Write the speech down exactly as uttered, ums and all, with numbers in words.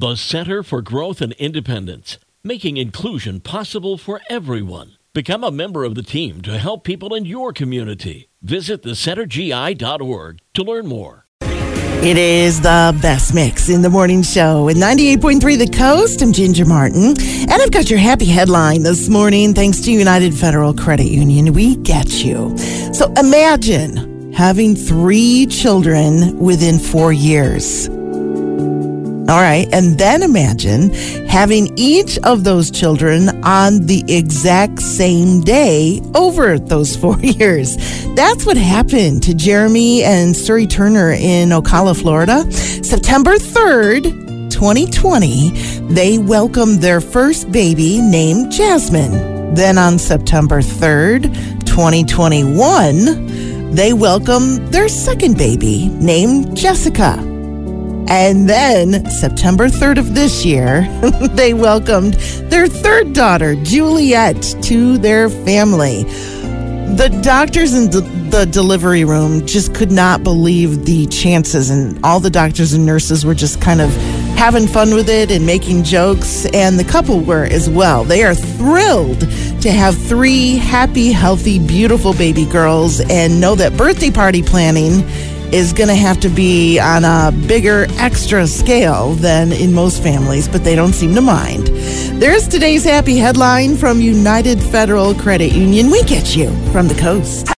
The Center for Growth and Independence, making inclusion possible for everyone. Become a member of the team to help people in your community. Visit the center g i dot org to learn more. It is the best mix in the morning show with ninety-eight point three The Coast. I'm Ginger Martin, and I've got your happy headline this morning. Thanks to United Federal Credit Union, we get you. So imagine having three children within four years. All right, and then imagine having each of those children on the exact same day over those four years. That's what happened to Jeremy and Suri Turner in Ocala, Florida. September third, twenty twenty, they welcomed their first baby named Jasmine. Then on September third, twenty twenty-one, they welcomed their second baby named Jessica. And then, September third of this year, they welcomed their third daughter, Juliet, to their family. The doctors in de- the delivery room just could not believe the chances, and all the doctors and nurses were just kind of having fun with it and making jokes, and the couple were as well. They are thrilled to have three happy, healthy, beautiful baby girls and know that birthday party planning is going to have to be on a bigger, extra scale than in most families, but they don't seem to mind. There's today's happy headline from United Federal Credit Union. We get you from the coast.